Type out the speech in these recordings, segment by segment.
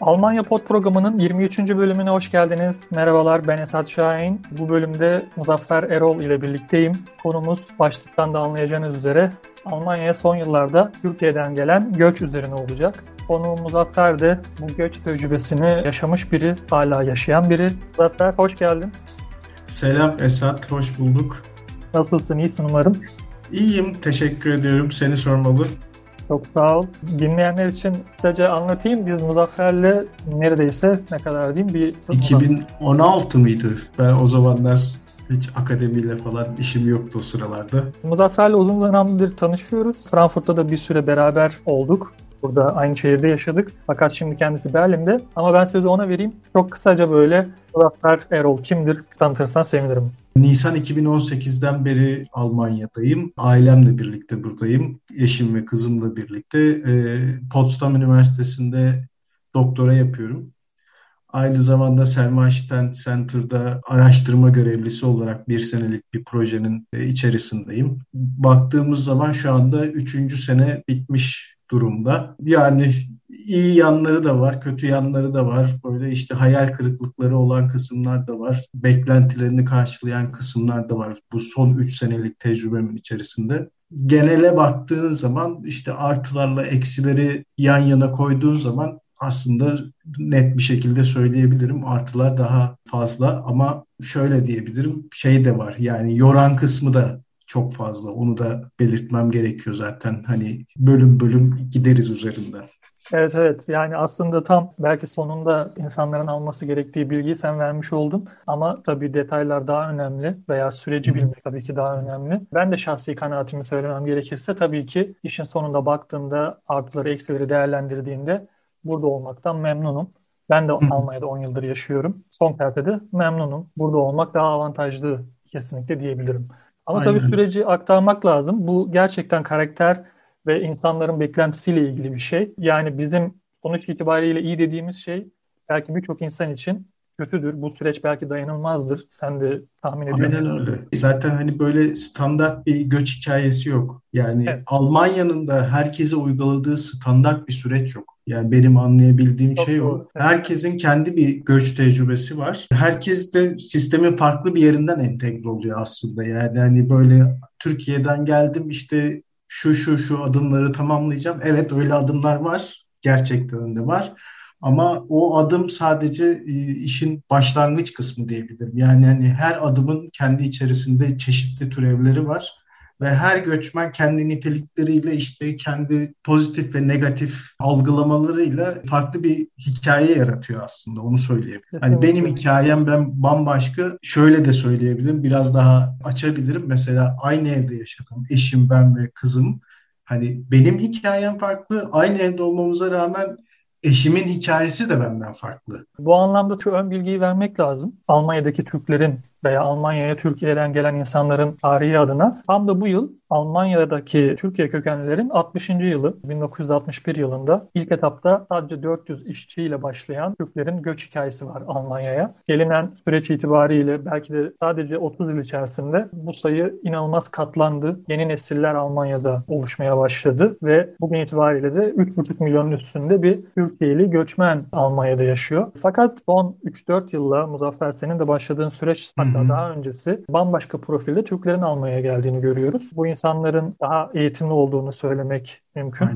Almanya Pod programının 23. bölümüne hoş geldiniz. Merhabalar, ben Esat Şahin. Bu bölümde Muzaffer Erol ile birlikteyim. Konumuz başlıktan da anlayacağınız üzere Almanya'ya son yıllarda Türkiye'den gelen göç üzerine olacak. Konuğum Muzaffer de bu göç tecrübesini yaşamış biri, hala yaşayan biri. Muzaffer, hoş geldin. Selam Esat, hoş bulduk. Nasılsın, iyisin umarım? İyiyim, teşekkür ediyorum. Seni sormalı. Çok sağ ol. Dinleyenler için kısaca anlatayım. Biz Muzaffer'le neredeyse ne kadar diyeyim bir... 2016 mıydı? Ben o zamanlar hiç akademiyle falan işim yoktu o sıralarda. Muzaffer'le uzun zamandır tanışıyoruz. Frankfurt'ta da bir süre beraber olduk. Burada aynı şehirde yaşadık. Fakat şimdi kendisi Berlin'de. Ama ben sözü ona vereyim. Çok kısaca böyle Muzaffer Erol kimdir? Tanıtırsan sevinirim. Nisan 2018'den beri Almanya'dayım. Ailemle birlikte buradayım. Eşim ve kızımla birlikte. Potsdam Üniversitesi'nde doktora yapıyorum. Aynı zamanda Selma Aşiten Center'da araştırma görevlisi olarak bir senelik bir projenin içerisindeyim. Baktığımız zaman şu anda 3. sene bitmiş durumda. Yani iyi yanları da var, kötü yanları da var. Böyle işte hayal kırıklıkları olan kısımlar da var. Beklentilerini karşılayan kısımlar da var bu son 3 senelik tecrübemin içerisinde. Genele baktığın zaman işte artılarla eksileri yan yana koyduğun zaman aslında net bir şekilde söyleyebilirim. Artılar daha fazla ama şöyle diyebilirim, şey de var yani yoran kısmı da çok fazla. Onu da belirtmem gerekiyor zaten. Hani bölüm bölüm gideriz üzerinde. Evet yani aslında tam belki sonunda insanların alması gerektiği bilgiyi sen vermiş oldun ama tabii detaylar daha önemli veya süreci bilmek tabii ki daha önemli. Ben de şahsi kanaatimi söylemem gerekirse tabii ki işin sonunda baktığımda artıları eksileri değerlendirdiğimde burada olmaktan memnunum. Ben de Almanya'da 10 yıldır yaşıyorum. Son kertede memnunum. Burada olmak daha avantajlı kesinlikle diyebilirim. Ama aynen. Tabii süreci aktarmak lazım. Bu gerçekten karakter ve insanların beklentisiyle ilgili bir şey. Yani bizim sonuç itibariyle iyi dediğimiz şey belki birçok insan için kötüdür. Bu süreç belki dayanılmazdır. Sen de tahmin ediyorsun. Aynen öyle. Zaten hani böyle standart bir göç hikayesi yok. Yani evet. Almanya'nın da herkese uyguladığı standart bir süreç yok. Yani benim anlayabildiğim şey o. Herkesin kendi bir göç tecrübesi var. Herkes de sistemin farklı bir yerinden entegre oluyor aslında. Yani hani böyle Türkiye'den geldim işte şu adımları tamamlayacağım. Evet öyle adımlar var. Gerçekten de var. Ama o adım sadece işin başlangıç kısmı diyebilirim. Yani hani her adımın kendi içerisinde çeşitli türevleri var. Ve her göçmen kendi nitelikleriyle işte kendi pozitif ve negatif algılamalarıyla farklı bir hikaye yaratıyor aslında onu söyleyebilirim. Hani benim hikayem ben bambaşka şöyle de söyleyebilirim biraz daha açabilirim. Mesela aynı evde yaşadım eşim ben ve kızım hani benim hikayem farklı aynı evde olmamıza rağmen eşimin hikayesi de benden farklı. Bu anlamda şu ön bilgiyi vermek lazım. Almanya'daki Türklerin veya Almanya'ya Türkiye'den gelen insanların tarihi adına tam da bu yıl Almanya'daki Türkiye kökenlilerin 60. yılı 1961 yılında ilk etapta sadece 400 işçiyle başlayan Türklerin göç hikayesi var Almanya'ya. Gelinen süreç itibariyle belki de sadece 30 yıl içerisinde bu sayı inanılmaz katlandı. Yeni nesiller Almanya'da oluşmaya başladı ve bugün itibariyle de 3,5 milyonun üstünde bir Türkiye'li göçmen Almanya'da yaşıyor. Fakat son 3-4 yılla Muzaffer senin de başladığın süreç hatta daha öncesi bambaşka profilde Türklerin Almanya'ya geldiğini görüyoruz. Bu insanların daha eğitimli olduğunu söylemek mümkün.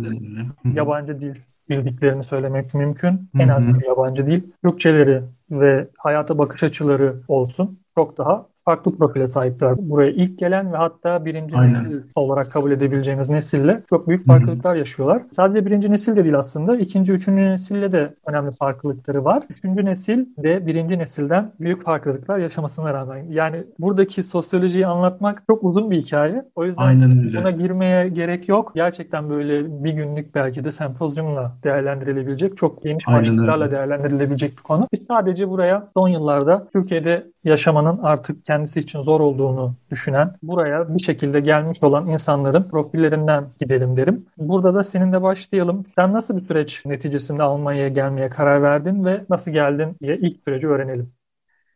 Yabancı dil bildiklerini söylemek mümkün. En az bir yabancı dil. Türkçeleri ve hayata bakış açıları olsun çok daha farklı profile sahipler. Buraya ilk gelen ve hatta birinci nesil olarak kabul edebileceğimiz nesille çok büyük farklılıklar yaşıyorlar. Sadece birinci nesil de değil aslında. İkinci, üçüncü nesille de önemli farklılıkları var. Üçüncü nesil de birinci nesilden büyük farklılıklar yaşamasına rağmen. Yani buradaki sosyolojiyi anlatmak çok uzun bir hikaye. O yüzden buna girmeye gerek yok. Gerçekten böyle bir günlük belki de sempozyumla değerlendirilebilecek, çok geniş başlıklarla değerlendirilebilecek bir konu. Biz sadece buraya son yıllarda Türkiye'de yaşamanın artık kendisi için zor olduğunu düşünen, buraya bir şekilde gelmiş olan insanların profillerinden gidelim derim. Burada da seninle başlayalım. Sen nasıl bir süreç neticesinde Almanya'ya gelmeye karar verdin ve nasıl geldin diye ilk süreci öğrenelim.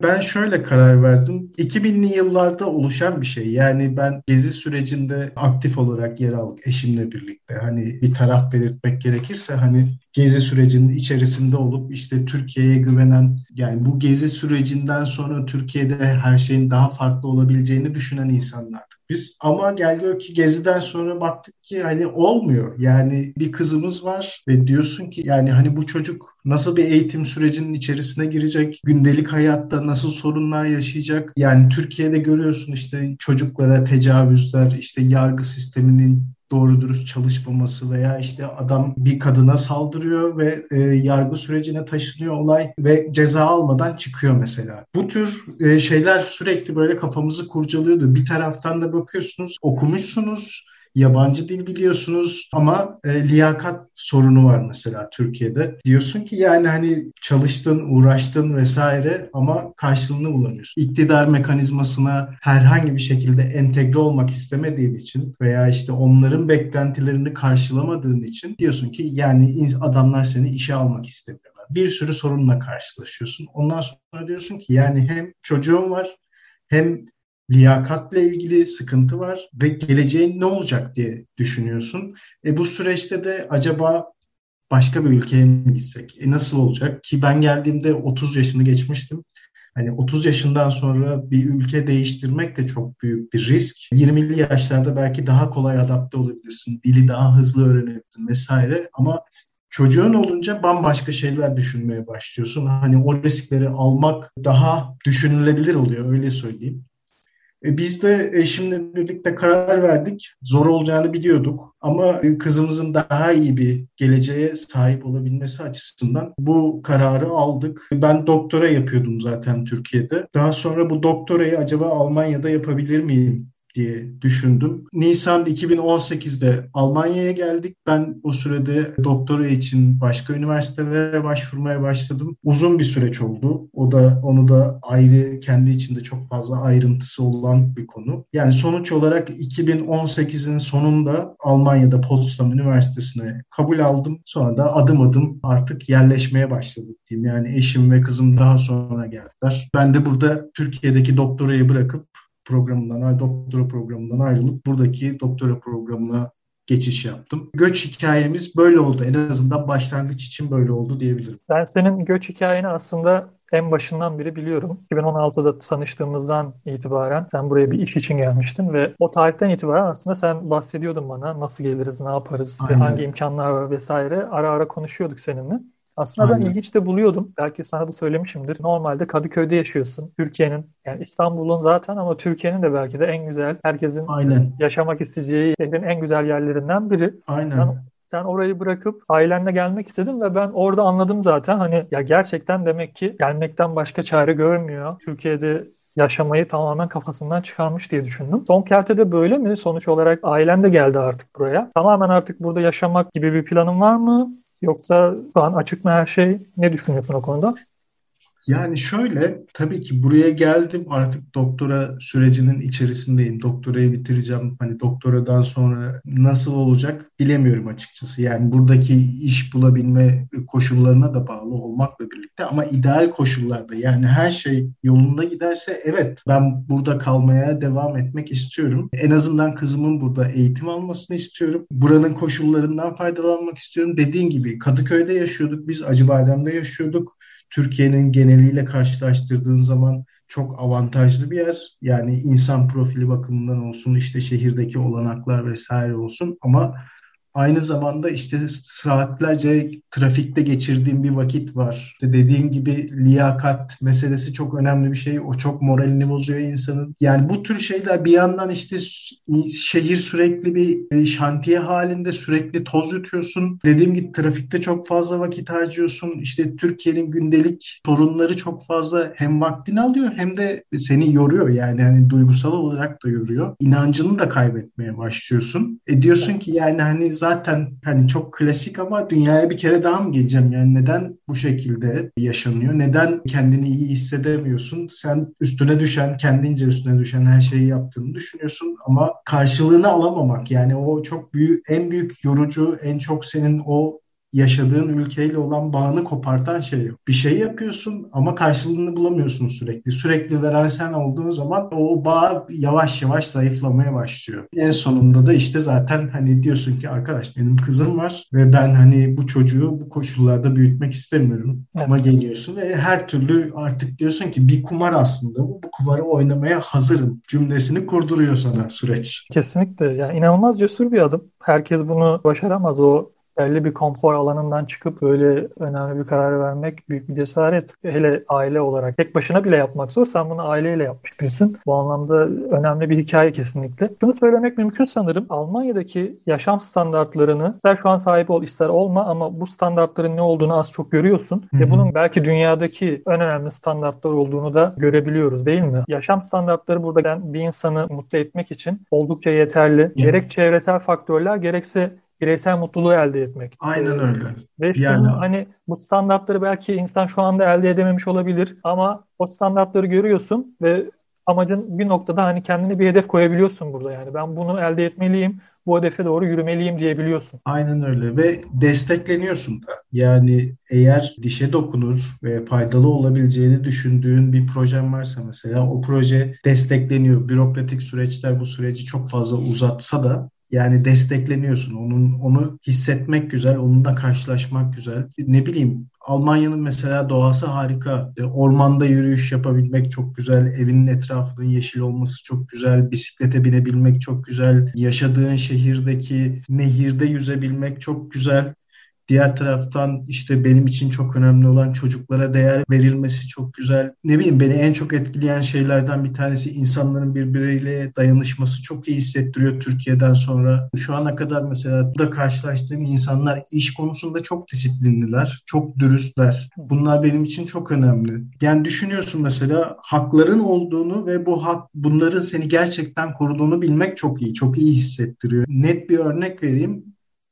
Ben şöyle karar verdim. 2000'li yıllarda oluşan bir şey. Yani ben Gezi sürecinde aktif olarak yer aldık eşimle birlikte. Hani bir taraf belirtmek gerekirse hani Gezi sürecinin içerisinde olup işte Türkiye'ye güvenen, yani bu Gezi sürecinden sonra Türkiye'de her şeyin daha farklı olabileceğini düşünen insanlardık biz. Ama gel gör ki Gezi'den sonra baktık ki hani olmuyor. Yani bir kızımız var ve diyorsun ki yani hani bu çocuk nasıl bir eğitim sürecinin içerisine girecek? Gündelik hayatta nasıl sorunlar yaşayacak? Yani Türkiye'de görüyorsun işte çocuklara tecavüzler, işte yargı sisteminin doğru dürüst çalışmaması veya işte adam bir kadına saldırıyor ve yargı sürecine taşınıyor olay ve ceza almadan çıkıyor mesela. Bu tür şeyler sürekli böyle kafamızı kurcalıyordu. Bir taraftan da bakıyorsunuz, okumuşsunuz, yabancı dil biliyorsunuz ama liyakat sorunu var mesela Türkiye'de. Diyorsun ki yani hani çalıştın, uğraştın vesaire ama karşılığını bulamıyorsun. İktidar mekanizmasına herhangi bir şekilde entegre olmak istemediğin için veya işte onların beklentilerini karşılamadığın için diyorsun ki yani adamlar seni işe almak istemiyorlar. Bir sürü sorunla karşılaşıyorsun. Ondan sonra diyorsun ki yani hem çocuğum var hem liyakatla ilgili sıkıntı var ve geleceğin ne olacak diye düşünüyorsun. Bu süreçte de acaba başka bir ülkeye mi gitsek? Nasıl olacak? Ki ben geldiğimde 30 yaşını geçmiştim. Hani 30 yaşından sonra bir ülke değiştirmek de çok büyük bir risk. 20'li yaşlarda belki daha kolay adapte olabilirsin, dili daha hızlı öğrenebilirsin vesaire ama çocuğun olunca bambaşka şeyler düşünmeye başlıyorsun. Hani o riskleri almak daha düşünülebilir oluyor, öyle söyleyeyim. Biz de eşimle birlikte karar verdik. Zor olacağını biliyorduk ama kızımızın daha iyi bir geleceğe sahip olabilmesi açısından bu kararı aldık. Ben doktora yapıyordum zaten Türkiye'de. Daha sonra bu doktorayı acaba Almanya'da yapabilir miyim diye düşündüm. Nisan 2018'de Almanya'ya geldik. Ben o sürede doktora için başka üniversitelere başvurmaya başladım. Uzun bir süreç oldu. Onu da ayrı, kendi içinde çok fazla ayrıntısı olan bir konu. Yani sonuç olarak 2018'in sonunda Almanya'da Potsdam Üniversitesi'ne kabul aldım. Sonra da adım adım artık yerleşmeye başladık diyeyim. Yani eşim ve kızım daha sonra geldiler. Ben de burada Türkiye'deki doktorayı bırakıp doktora programından ayrılıp buradaki doktora programına geçiş yaptım. Göç hikayemiz böyle oldu. En azından başlangıç için böyle oldu diyebilirim. Ben senin göç hikayeni aslında en başından biri biliyorum. 2016'da tanıştığımızdan itibaren sen buraya bir iş için gelmiştin ve o tarihten itibaren aslında sen bahsediyordun bana nasıl geliriz, ne yaparız, hangi imkanlar var vesaire. Ara ara konuşuyorduk seninle. Aslında ben ilginç de buluyordum. Belki sana da söylemişimdir. Normalde Kadıköy'de yaşıyorsun. Türkiye'nin, yani İstanbul'un zaten ama Türkiye'nin de belki de en güzel, herkesin yaşamak isteyeceği şehrin en güzel yerlerinden biri. Aynen. Sen orayı bırakıp ailenle gelmek istedin ve ben orada anladım zaten. Hani ya gerçekten demek ki gelmekten başka çare görmüyor. Türkiye'de yaşamayı tamamen kafasından çıkarmış diye düşündüm. Son kertte de böyle mi? Sonuç olarak ailen de geldi artık buraya. Tamamen artık burada yaşamak gibi bir planın var mı? Yoksa şu an açık mı her şey? Ne düşünüyorsun o konuda? Yani şöyle, tabii ki buraya geldim, artık doktora sürecinin içerisindeyim. Doktorayı bitireceğim. Hani doktoradan sonra nasıl olacak bilemiyorum açıkçası. Yani buradaki iş bulabilme koşullarına da bağlı olmakla birlikte ama ideal koşullarda, yani her şey yolunda giderse evet ben burada kalmaya devam etmek istiyorum. En azından kızımın burada eğitim almasını istiyorum. Buranın koşullarından faydalanmak istiyorum. Dediğin gibi Kadıköy'de yaşıyorduk, biz Acıbadem'de yaşıyorduk. Türkiye'nin geneliyle karşılaştırdığın zaman çok avantajlı bir yer. Yani insan profili bakımından olsun, işte şehirdeki olanaklar vesaire olsun ama aynı zamanda işte saatlerce trafikte geçirdiğim bir vakit var. İşte dediğim gibi liyakat meselesi çok önemli bir şey. O çok moralini bozuyor insanın. Yani bu tür şeyler bir yandan, işte şehir sürekli bir şantiye halinde, sürekli toz yutuyorsun. Dediğim gibi trafikte çok fazla vakit harcıyorsun. İşte Türkiye'nin gündelik sorunları çok fazla hem vaktini alıyor hem de seni yoruyor. Yani hani duygusal olarak da yoruyor. İnancını da kaybetmeye başlıyorsun. Diyorsun ki yani hani zaten hani çok klasik ama dünyaya bir kere daha mı geleceğim? Yani neden bu şekilde yaşanıyor? Neden kendini iyi hissedemiyorsun? Sen üstüne düşen, kendince üstüne düşen her şeyi yaptığını düşünüyorsun ama karşılığını alamamak, yani o çok büyük, en büyük yorucu, en çok senin o yaşadığın ülkeyle olan bağını kopartan şey yok. Bir şey yapıyorsun ama karşılığını bulamıyorsun sürekli. Sürekli veren sen olduğun zaman o bağ yavaş yavaş zayıflamaya başlıyor. En sonunda da işte zaten hani diyorsun ki arkadaş benim kızım var ve ben hani bu çocuğu bu koşullarda büyütmek istemiyorum. Evet. Ama geliyorsun ve her türlü artık diyorsun ki bir kumar aslında bu kumarı oynamaya hazırım cümlesini kurduruyor sana süreç. Kesinlikle. Yani inanılmaz cesur bir adım. Herkes bunu başaramaz. O belli bir konfor alanından çıkıp böyle önemli bir karar vermek büyük bir cesaret. Hele aile olarak. Tek başına bile yapmak zor. Sen bunu aileyle yapmış birisin. Bu anlamda önemli bir hikaye kesinlikle. Şunu söylemek mümkün sanırım. Almanya'daki yaşam standartlarını ister şu an sahip ol ister olma ama bu standartların ne olduğunu az çok görüyorsun. Ve bunun belki dünyadaki en önemli standartlar olduğunu da görebiliyoruz değil mi? Yaşam standartları burada bir insanı mutlu etmek için oldukça yeterli. Gerek çevresel faktörler gerekse bireysel mutluluğu elde etmek. Aynen öyle. Ve yani hani bu standartları belki insan şu anda elde edememiş olabilir ama o standartları görüyorsun ve amacın bir noktada hani kendine bir hedef koyabiliyorsun burada yani. Ben bunu elde etmeliyim. Bu hedefe doğru yürümeliyim diyebiliyorsun. Aynen öyle ve destekleniyorsun da. Yani eğer dişe dokunur ve faydalı olabileceğini düşündüğün bir projen varsa mesela o proje destekleniyor. Bürokratik süreçler bu süreci çok fazla uzatsa da yani destekleniyorsun. Onu hissetmek güzel, onunla karşılaşmak güzel. Ne bileyim Almanya'nın mesela doğası harika. Ormanda yürüyüş yapabilmek çok güzel. Evinin etrafının yeşil olması çok güzel. Bisiklete binebilmek çok güzel. Yaşadığın şehirdeki nehirde yüzebilmek çok güzel. Diğer taraftan işte benim için çok önemli olan çocuklara değer verilmesi çok güzel. Ne bileyim beni en çok etkileyen şeylerden bir tanesi insanların birbiriyle dayanışması çok iyi hissettiriyor Türkiye'den sonra. Şu ana kadar mesela burada karşılaştığım insanlar iş konusunda çok disiplinliler, çok dürüstler. Bunlar benim için çok önemli. Yani düşünüyorsun mesela hakların olduğunu ve bu hak bunların seni gerçekten koruduğunu bilmek çok iyi, çok iyi hissettiriyor. Net bir örnek vereyim.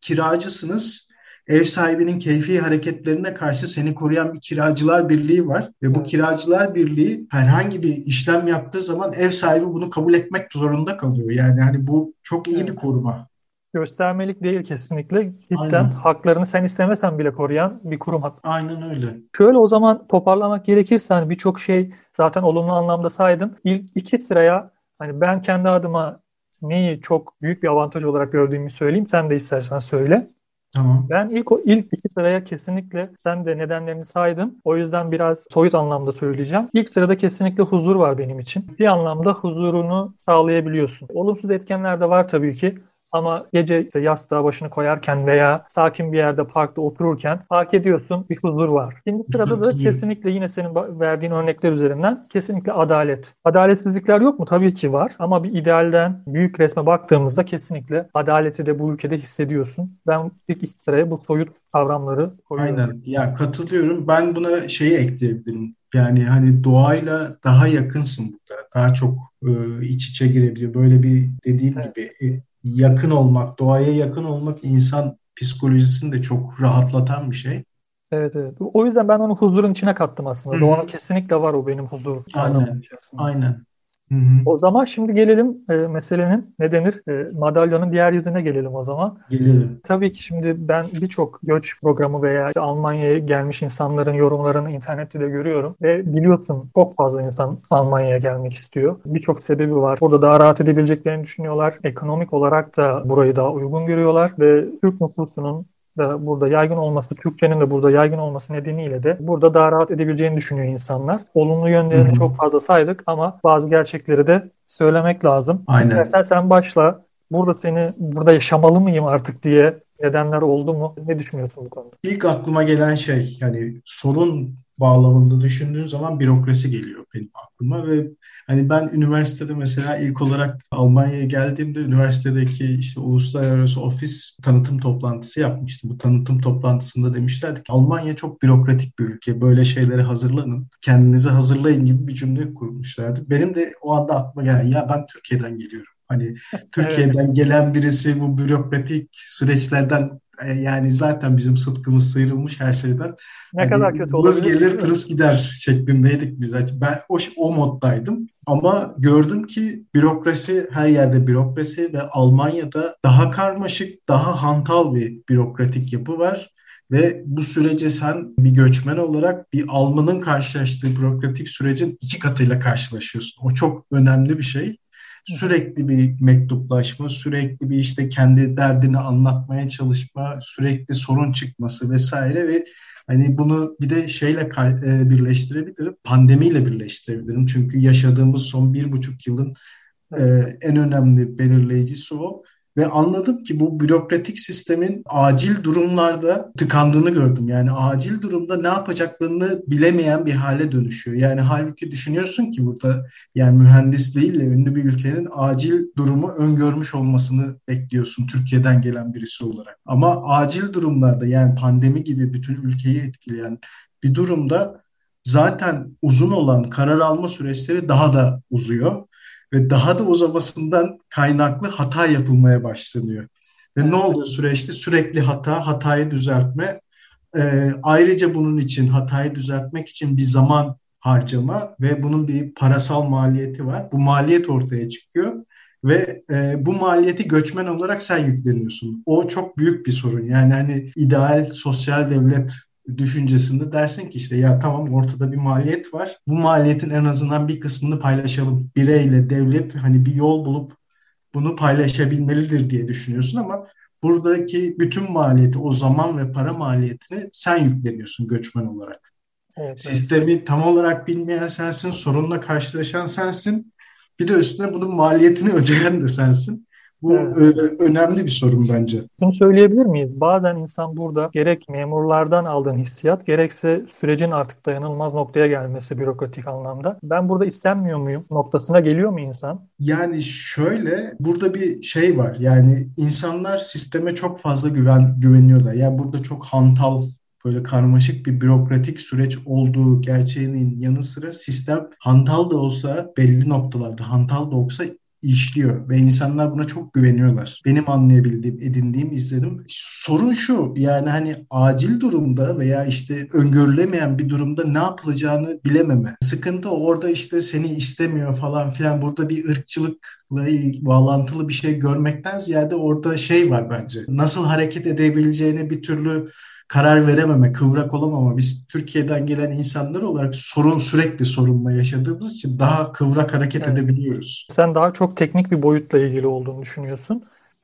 Kiracısınız. Ev sahibinin keyfi hareketlerine karşı seni koruyan bir kiracılar birliği var ve bu kiracılar birliği herhangi bir işlem yaptığı zaman ev sahibi bunu kabul etmek zorunda kalıyor. Yani hani bu çok iyi bir koruma. Göstermelik değil kesinlikle. Cidden haklarını sen istemesen bile koruyan bir kurum hakkı. Aynen öyle. Şöyle o zaman toparlamak gerekirse hani birçok şey zaten olumlu anlamda saydın. İlk iki sıraya hani ben kendi adıma neyi çok büyük bir avantaj olarak gördüğümü söyleyeyim. Sen de istersen söyle. Tamam. Ben ilk iki sıraya kesinlikle sen de nedenlerini saydın. O yüzden biraz soyut anlamda söyleyeceğim. İlk sırada kesinlikle huzur var benim için. Bir anlamda huzurunu sağlayabiliyorsun. Olumsuz etkenler de var tabii ki. Ama gece yastığa başını koyarken veya sakin bir yerde parkta otururken fark ediyorsun bir huzur var. Şimdi sırada da kesinlikle yine senin verdiğin örnekler üzerinden kesinlikle adalet. Adaletsizlikler yok mu? Tabii ki var. Ama bir idealden büyük resme baktığımızda kesinlikle adaleti de bu ülkede hissediyorsun. Ben ilk sıraya bu soyut kavramları koyuyorum. Aynen. Ya katılıyorum. Ben buna şeyi ekleyebilirim. Yani hani doğayla daha yakınsın burada. Daha çok iç içe girebiliyor. Böyle bir dediğim gibi yakın olmak, doğaya yakın olmak insan psikolojisini de çok rahatlatan bir şey. Evet. O yüzden ben onu huzurun içine kattım aslında. Doğanın kesinlikle var o benim huzur. Aynen. Hı-hı. O zaman şimdi gelelim meselenin ne denir? Madalyonun diğer yüzüne gelelim o zaman. Gelelim. Tabii ki şimdi ben birçok göç programı veya işte Almanya'ya gelmiş insanların yorumlarını internette de görüyorum. Ve biliyorsun çok fazla insan Almanya'ya gelmek istiyor. Birçok sebebi var. Orada daha rahat edebileceklerini düşünüyorlar. Ekonomik olarak da burayı daha uygun görüyorlar. Ve Türk nüfusunun da burada yaygın olması, Türkçenin de burada yaygın olması nedeniyle de burada daha rahat edebileceğini düşünüyor insanlar. Olumlu yönlerini çok fazla saydık ama bazı gerçekleri de söylemek lazım. Aynen. Sen başla. Burada yaşamalı mıyım artık diye nedenler oldu mu? Ne düşünüyorsun bu konuda? İlk aklıma gelen şey yani sorun bağlamında düşündüğün zaman bürokrasi geliyor benim aklıma ve hani ben üniversitede mesela ilk olarak Almanya'ya geldiğimde üniversitedeki işte uluslararası ofis tanıtım toplantısı yapmıştım. Bu tanıtım toplantısında demişlerdi ki Almanya çok bürokratik bir ülke. Böyle şeylere hazırlanın. Kendinizi hazırlayın gibi bir cümle kurmuşlardı. Benim de o anda aklıma geldi. Ya ben Türkiye'den geliyorum. Hani Türkiye'den gelen birisi bu bürokratik süreçlerden yani zaten bizim sıtkımız sıyrılmış her şeyden. Ne hani kadar kötü olur. Hız gelir tırıs gider şeklindeydik biz. Ben o moddaydım ama gördüm ki bürokrasi her yerde bürokrasi ve Almanya'da daha karmaşık, daha hantal bir bürokratik yapı var. Ve bu sürece sen bir göçmen olarak bir Alman'ın karşılaştığı bürokratik sürecin 2 katıyla karşılaşıyorsun. O çok önemli bir şey. Sürekli bir mektuplaşma, sürekli bir işte kendi derdini anlatmaya çalışma, sürekli sorun çıkması vesaire ve hani bunu bir de şeyle birleştirebilirim, pandemiyle birleştirebilirim. Çünkü yaşadığımız son 1,5 yılın en önemli belirleyicisi o. Ve anladım ki bu bürokratik sistemin acil durumlarda tıkandığını gördüm. Yani acil durumda ne yapacaklarını bilemeyen bir hale dönüşüyor. Yani halbuki düşünüyorsun ki burada yani mühendis değil de ünlü bir ülkenin acil durumu öngörmüş olmasını bekliyorsun Türkiye'den gelen birisi olarak. Ama acil durumlarda yani pandemi gibi bütün ülkeyi etkileyen bir durumda zaten uzun olan karar alma süreçleri daha da uzuyor. Ve daha da uzamasından kaynaklı hata yapılmaya başlanıyor. Ve ne olduğu süreçte sürekli hatayı düzeltme, ayrıca bunun için hatayı düzeltmek için bir zaman harcama ve bunun bir parasal maliyeti var. Bu maliyet ortaya çıkıyor ve bu maliyeti göçmen olarak sen yükleniyorsun. O çok büyük bir sorun. Yani hani ideal sosyal devlet düşüncesinde dersin ki işte ya tamam ortada bir maliyet var. Bu maliyetin en azından bir kısmını paylaşalım. Bireyle devlet hani bir yol bulup bunu paylaşabilmelidir diye düşünüyorsun ama buradaki bütün maliyeti o zaman ve para maliyetini sen yükleniyorsun göçmen olarak. Evet. Sistemi tam olarak bilmeyen sensin, sorunla karşılaşan sensin. Bir de üstüne bunun maliyetini ödeyen de sensin. Bu önemli bir sorun bence. Şunu söyleyebilir miyiz? Bazen insan burada gerek memurlardan aldığın hissiyat, gerekse sürecin artık dayanılmaz noktaya gelmesi bürokratik anlamda. Ben burada istenmiyor muyum noktasına geliyor mu insan? Yani şöyle, burada bir şey var. Yani insanlar sisteme çok fazla güveniyorlar. Yani burada çok hantal, böyle karmaşık bir bürokratik süreç olduğu gerçeğinin yanı sıra sistem hantal da olsa, belli noktalarda hantal da olsa işliyor ve insanlar buna çok güveniyorlar. Benim anlayabildiğim, edindiğim izlenim. Sorun şu, yani hani acil durumda veya işte öngörülemeyen bir durumda ne yapılacağını bilememe. Sıkıntı orada işte seni istemiyor falan filan. Burada bir ırkçılıkla bağlantılı bir şey görmekten ziyade orada şey var bence. Nasıl hareket edebileceğine bir türlü karar verememe, kıvrak olamama. Biz Türkiye'den gelen insanlar olarak sürekli sorunla yaşadığımız için daha kıvrak hareket edebiliyoruz. Sen daha çok teknik bir boyutla ilgili olduğunu düşünüyorsun.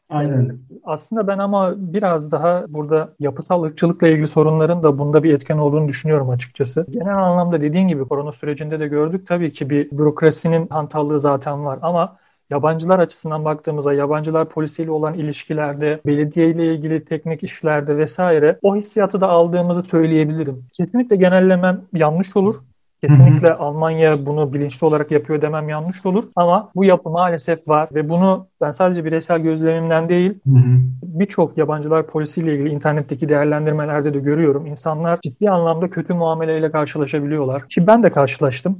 Aynen. Aslında ben ama biraz daha burada yapısal ırkçılıkla ilgili sorunların da bunda bir etken olduğunu düşünüyorum açıkçası. Genel anlamda dediğin gibi korona sürecinde de gördük. Tabii ki bir bürokrasinin hantallığı zaten var ama yabancılar açısından baktığımızda yabancılar polisiyle olan ilişkilerde, belediyeyle ilgili teknik işlerde vesaire o hissiyatı da aldığımızı söyleyebilirim. Kesinlikle genellemem yanlış olur. Kesinlikle Almanya bunu bilinçli olarak yapıyor demem yanlış olur. Ama bu yapı maalesef var ve bunu ben sadece bireysel gözlemimden değil birçok yabancılar polisiyle ilgili internetteki değerlendirmelerde de görüyorum. İnsanlar ciddi anlamda kötü muameleyle karşılaşabiliyorlar. Ki ben de karşılaştım.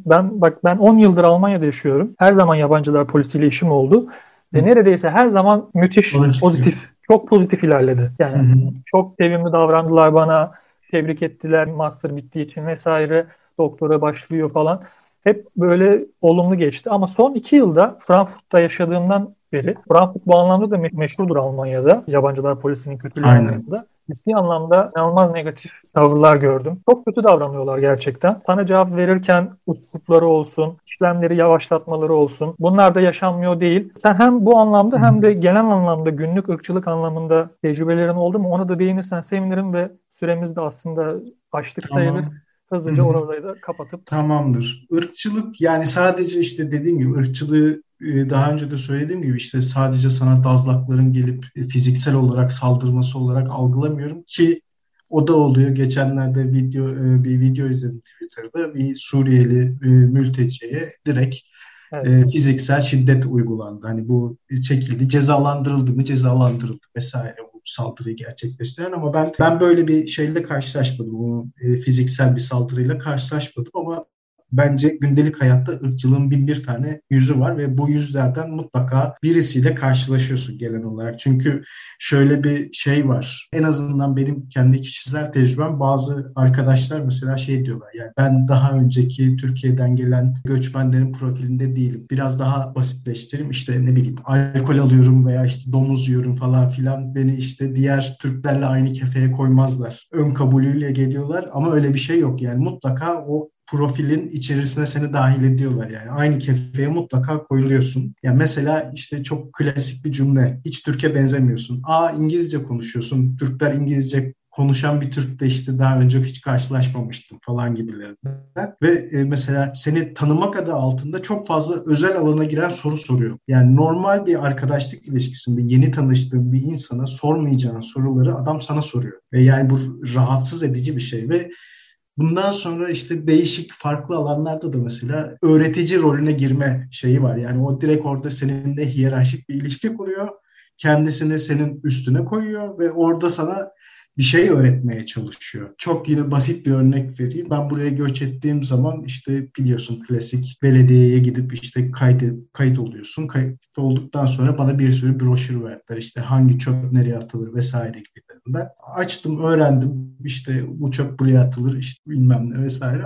Ben 10 yıldır Almanya'da yaşıyorum. Her zaman yabancılar polisiyle işim oldu. Ve neredeyse her zaman müthiş pozitif, çok pozitif ilerledi. Yani çok sevimli davrandılar bana, tebrik ettiler master bittiği için vesaire. Doktora başlıyor falan. Hep böyle olumlu geçti. Ama son 2 yılda Frankfurt'ta yaşadığımdan beri, Frankfurt bu anlamda da meşhurdur Almanya'da. Yabancılar polisinin kötülüğünde. Ciddi anlamda inanılmaz negatif tavırlar gördüm. Çok kötü davranıyorlar gerçekten. Sana cevap verirken uslupları olsun, işlemleri yavaşlatmaları olsun. Bunlar da yaşanmıyor değil. Sen hem bu anlamda hem de genel anlamda günlük ırkçılık anlamında tecrübelerin oldu mu? Ona da değinirsen sevinirim ve süremiz de aslında açtık sayılır. Hızlıca orayı da kapatıp. Tamamdır. Irkçılık yani sadece işte dediğim gibi ırkçılığı daha önce de söylediğim gibi işte sadece sana dazlakların gelip fiziksel olarak saldırması olarak algılamıyorum ki o da oluyor. Geçenlerde bir video izledim Twitter'da. Bir Suriyeli mülteciye direkt fiziksel şiddet uygulandı. Hani bu çekildi, cezalandırıldı mı? Cezalandırıldı vesaire. Saldırıyı gerçekleştiren ama ben böyle bir şeyle karşılaşmadım. O fiziksel bir saldırıyla karşılaşmadım ama bence gündelik hayatta ırkçılığın bin bir tane yüzü var ve bu yüzlerden mutlaka birisiyle karşılaşıyorsun genel olarak. Çünkü şöyle bir şey var. En azından benim kendi kişisel tecrübem, bazı arkadaşlar mesela şey diyorlar. Yani ben daha önceki Türkiye'den gelen göçmenlerin profilinde değilim. Biraz daha basitleştireyim. İşte ne bileyim alkol alıyorum veya işte domuz yiyorum falan filan. Beni işte diğer Türklerle aynı kefeye koymazlar. Ön kabulüyle geliyorlar ama öyle bir şey yok. Yani mutlaka o profilin içerisine seni dahil ediyorlar yani. Aynı kefeye mutlaka koyuluyorsun. Yani mesela işte çok klasik bir cümle. Hiç Türk'e benzemiyorsun. Aa, İngilizce konuşuyorsun. Türkler İngilizce konuşan bir Türk'le işte daha önce hiç karşılaşmamıştım falan gibilerinden. Ve mesela seni tanımak adı altında çok fazla özel alana giren soru soruyor. Yani normal bir arkadaşlık ilişkisinde yeni tanıştığın bir insana sormayacağın soruları adam sana soruyor. Ve yani bu rahatsız edici bir şey ve bundan sonra işte değişik farklı alanlarda da mesela öğretici rolüne girme şeyi var. Yani o direkt orada seninle hiyerarşik bir ilişki kuruyor. Kendisini senin üstüne koyuyor ve orada sana bir şey öğretmeye çalışıyor. Çok yine basit bir örnek vereyim. Ben buraya göç ettiğim zaman işte biliyorsun klasik belediyeye gidip işte kayıt oluyorsun. Kayıt olduktan sonra bana bir sürü broşür verdiler. İşte hangi çöp nereye atılır vesaire gibilerinden. Açtım, öğrendim. İşte bu çöp buraya atılır, işte bilmem ne vesaire.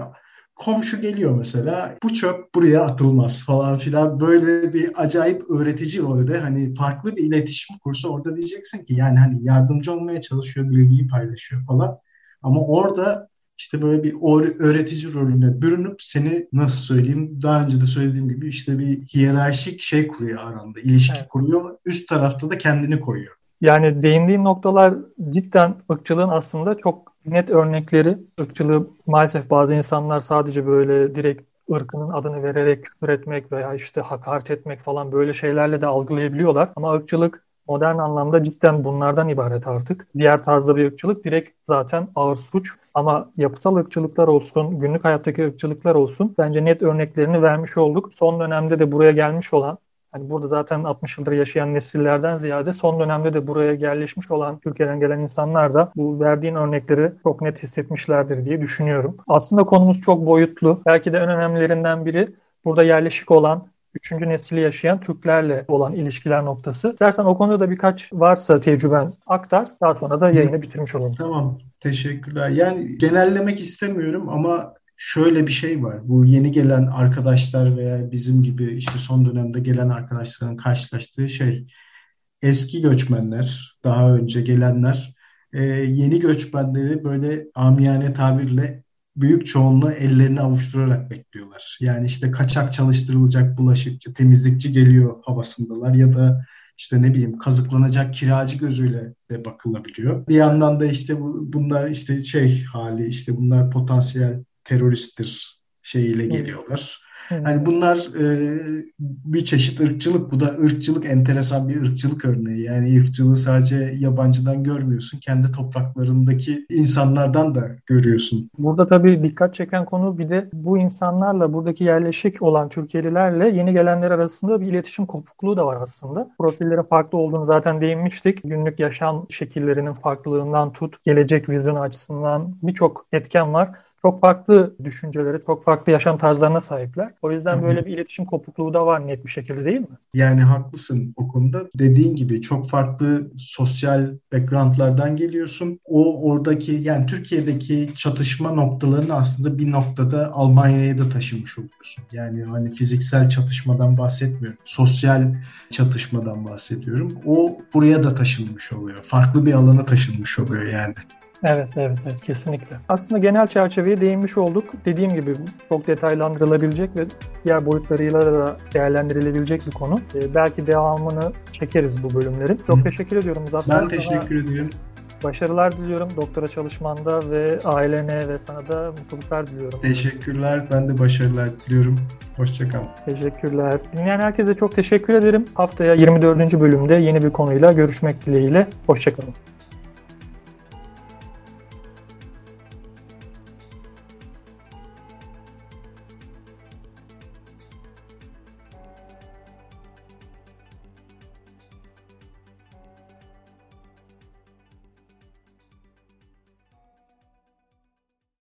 Komşu geliyor mesela, bu çöp buraya atılmaz falan filan, böyle bir acayip öğretici rolde hani farklı bir iletişim kursu orada diyeceksin ki yani hani yardımcı olmaya çalışıyor, bilgiyi paylaşıyor falan ama orada işte böyle bir öğretici rolüne bürünüp seni nasıl söyleyeyim, daha önce de söylediğim gibi işte bir hiyerarşik şey kuruyor aranda, ilişki evet, kuruyor, üst tarafta da kendini koyuyor. Yani değindiğim noktalar cidden ırkçılığın aslında çok net örnekleri. Irkçılığı maalesef bazı insanlar sadece böyle direkt ırkının adını vererek küfür etmek veya işte hakaret etmek falan böyle şeylerle de algılayabiliyorlar. Ama ırkçılık modern anlamda cidden bunlardan ibaret artık. Diğer tarzda bir ırkçılık direkt zaten ağır suç. Ama yapısal ırkçılıklar olsun, günlük hayattaki ırkçılıklar olsun, bence net örneklerini vermiş olduk. Son dönemde de buraya gelmiş olan, yani burada zaten 60 yıldır yaşayan nesillerden ziyade son dönemde de buraya yerleşmiş olan Türkiye'den gelen insanlar da bu verdiğin örnekleri çok net hissetmişlerdir diye düşünüyorum. Aslında konumuz çok boyutlu. Belki de en önemlilerinden biri burada yerleşik olan, 3. nesili yaşayan Türklerle olan ilişkiler noktası. İstersen o konuda da birkaç varsa tecrüben aktar. Daha sonra da yayını bitirmiş olalım. Tamam, teşekkürler. Yani genellemek istemiyorum ama şöyle bir şey var. Bu yeni gelen arkadaşlar veya bizim gibi işte son dönemde gelen arkadaşların karşılaştığı şey. Eski göçmenler, daha önce gelenler, yeni göçmenleri böyle amiyane tabirle büyük çoğunluğu ellerini avuşturarak bekliyorlar. Yani işte kaçak çalıştırılacak bulaşıkçı, temizlikçi geliyor havasındalar ya da işte ne bileyim kazıklanacak kiracı gözüyle de bakılabiliyor. Bir yandan da işte bunlar işte şey hali, işte bunlar potansiyel teröristtir şeyiyle geliyorlar. Evet. Yani bunlar bir çeşit ırkçılık. Bu da ırkçılık, enteresan bir ırkçılık örneği. Yani ırkçılığı sadece yabancıdan görmüyorsun. Kendi topraklarındaki insanlardan da görüyorsun. Burada tabii dikkat çeken konu bir de bu insanlarla, buradaki yerleşik olan Türkiye'lilerle yeni gelenler arasında bir iletişim kopukluğu da var aslında. Profillerin farklı olduğunu zaten değinmiştik. Günlük yaşam şekillerinin farklılığından tut, gelecek vizyonu açısından birçok etken var. Çok farklı düşüncelere, çok farklı yaşam tarzlarına sahipler. O yüzden böyle bir iletişim kopukluğu da var net bir şekilde, değil mi? Yani haklısın o konuda. Dediğin gibi çok farklı sosyal backgroundlardan geliyorsun. O oradaki, yani Türkiye'deki çatışma noktalarını aslında bir noktada Almanya'ya da taşımış oluyorsun. Yani hani fiziksel çatışmadan bahsetmiyorum. Sosyal çatışmadan bahsediyorum. O buraya da taşınmış oluyor. Farklı bir alana taşınmış oluyor yani. Evet, kesinlikle. Aslında genel çerçeveye değinmiş olduk. Dediğim gibi çok detaylandırılabilecek ve diğer boyutlarıyla da değerlendirilebilecek bir konu. Belki devamını çekeriz bu bölümlerin. Çok teşekkür ediyorum Muzaffer. Ben teşekkür ediyorum. Başarılar diliyorum doktora çalışmanda ve ailene ve sana da mutluluklar diliyorum. Teşekkürler. Ben de başarılar diliyorum. Hoşça kal. Teşekkürler. Dinleyen herkese çok teşekkür ederim. Haftaya 24. bölümde yeni bir konuyla görüşmek dileğiyle. Hoşça kalın.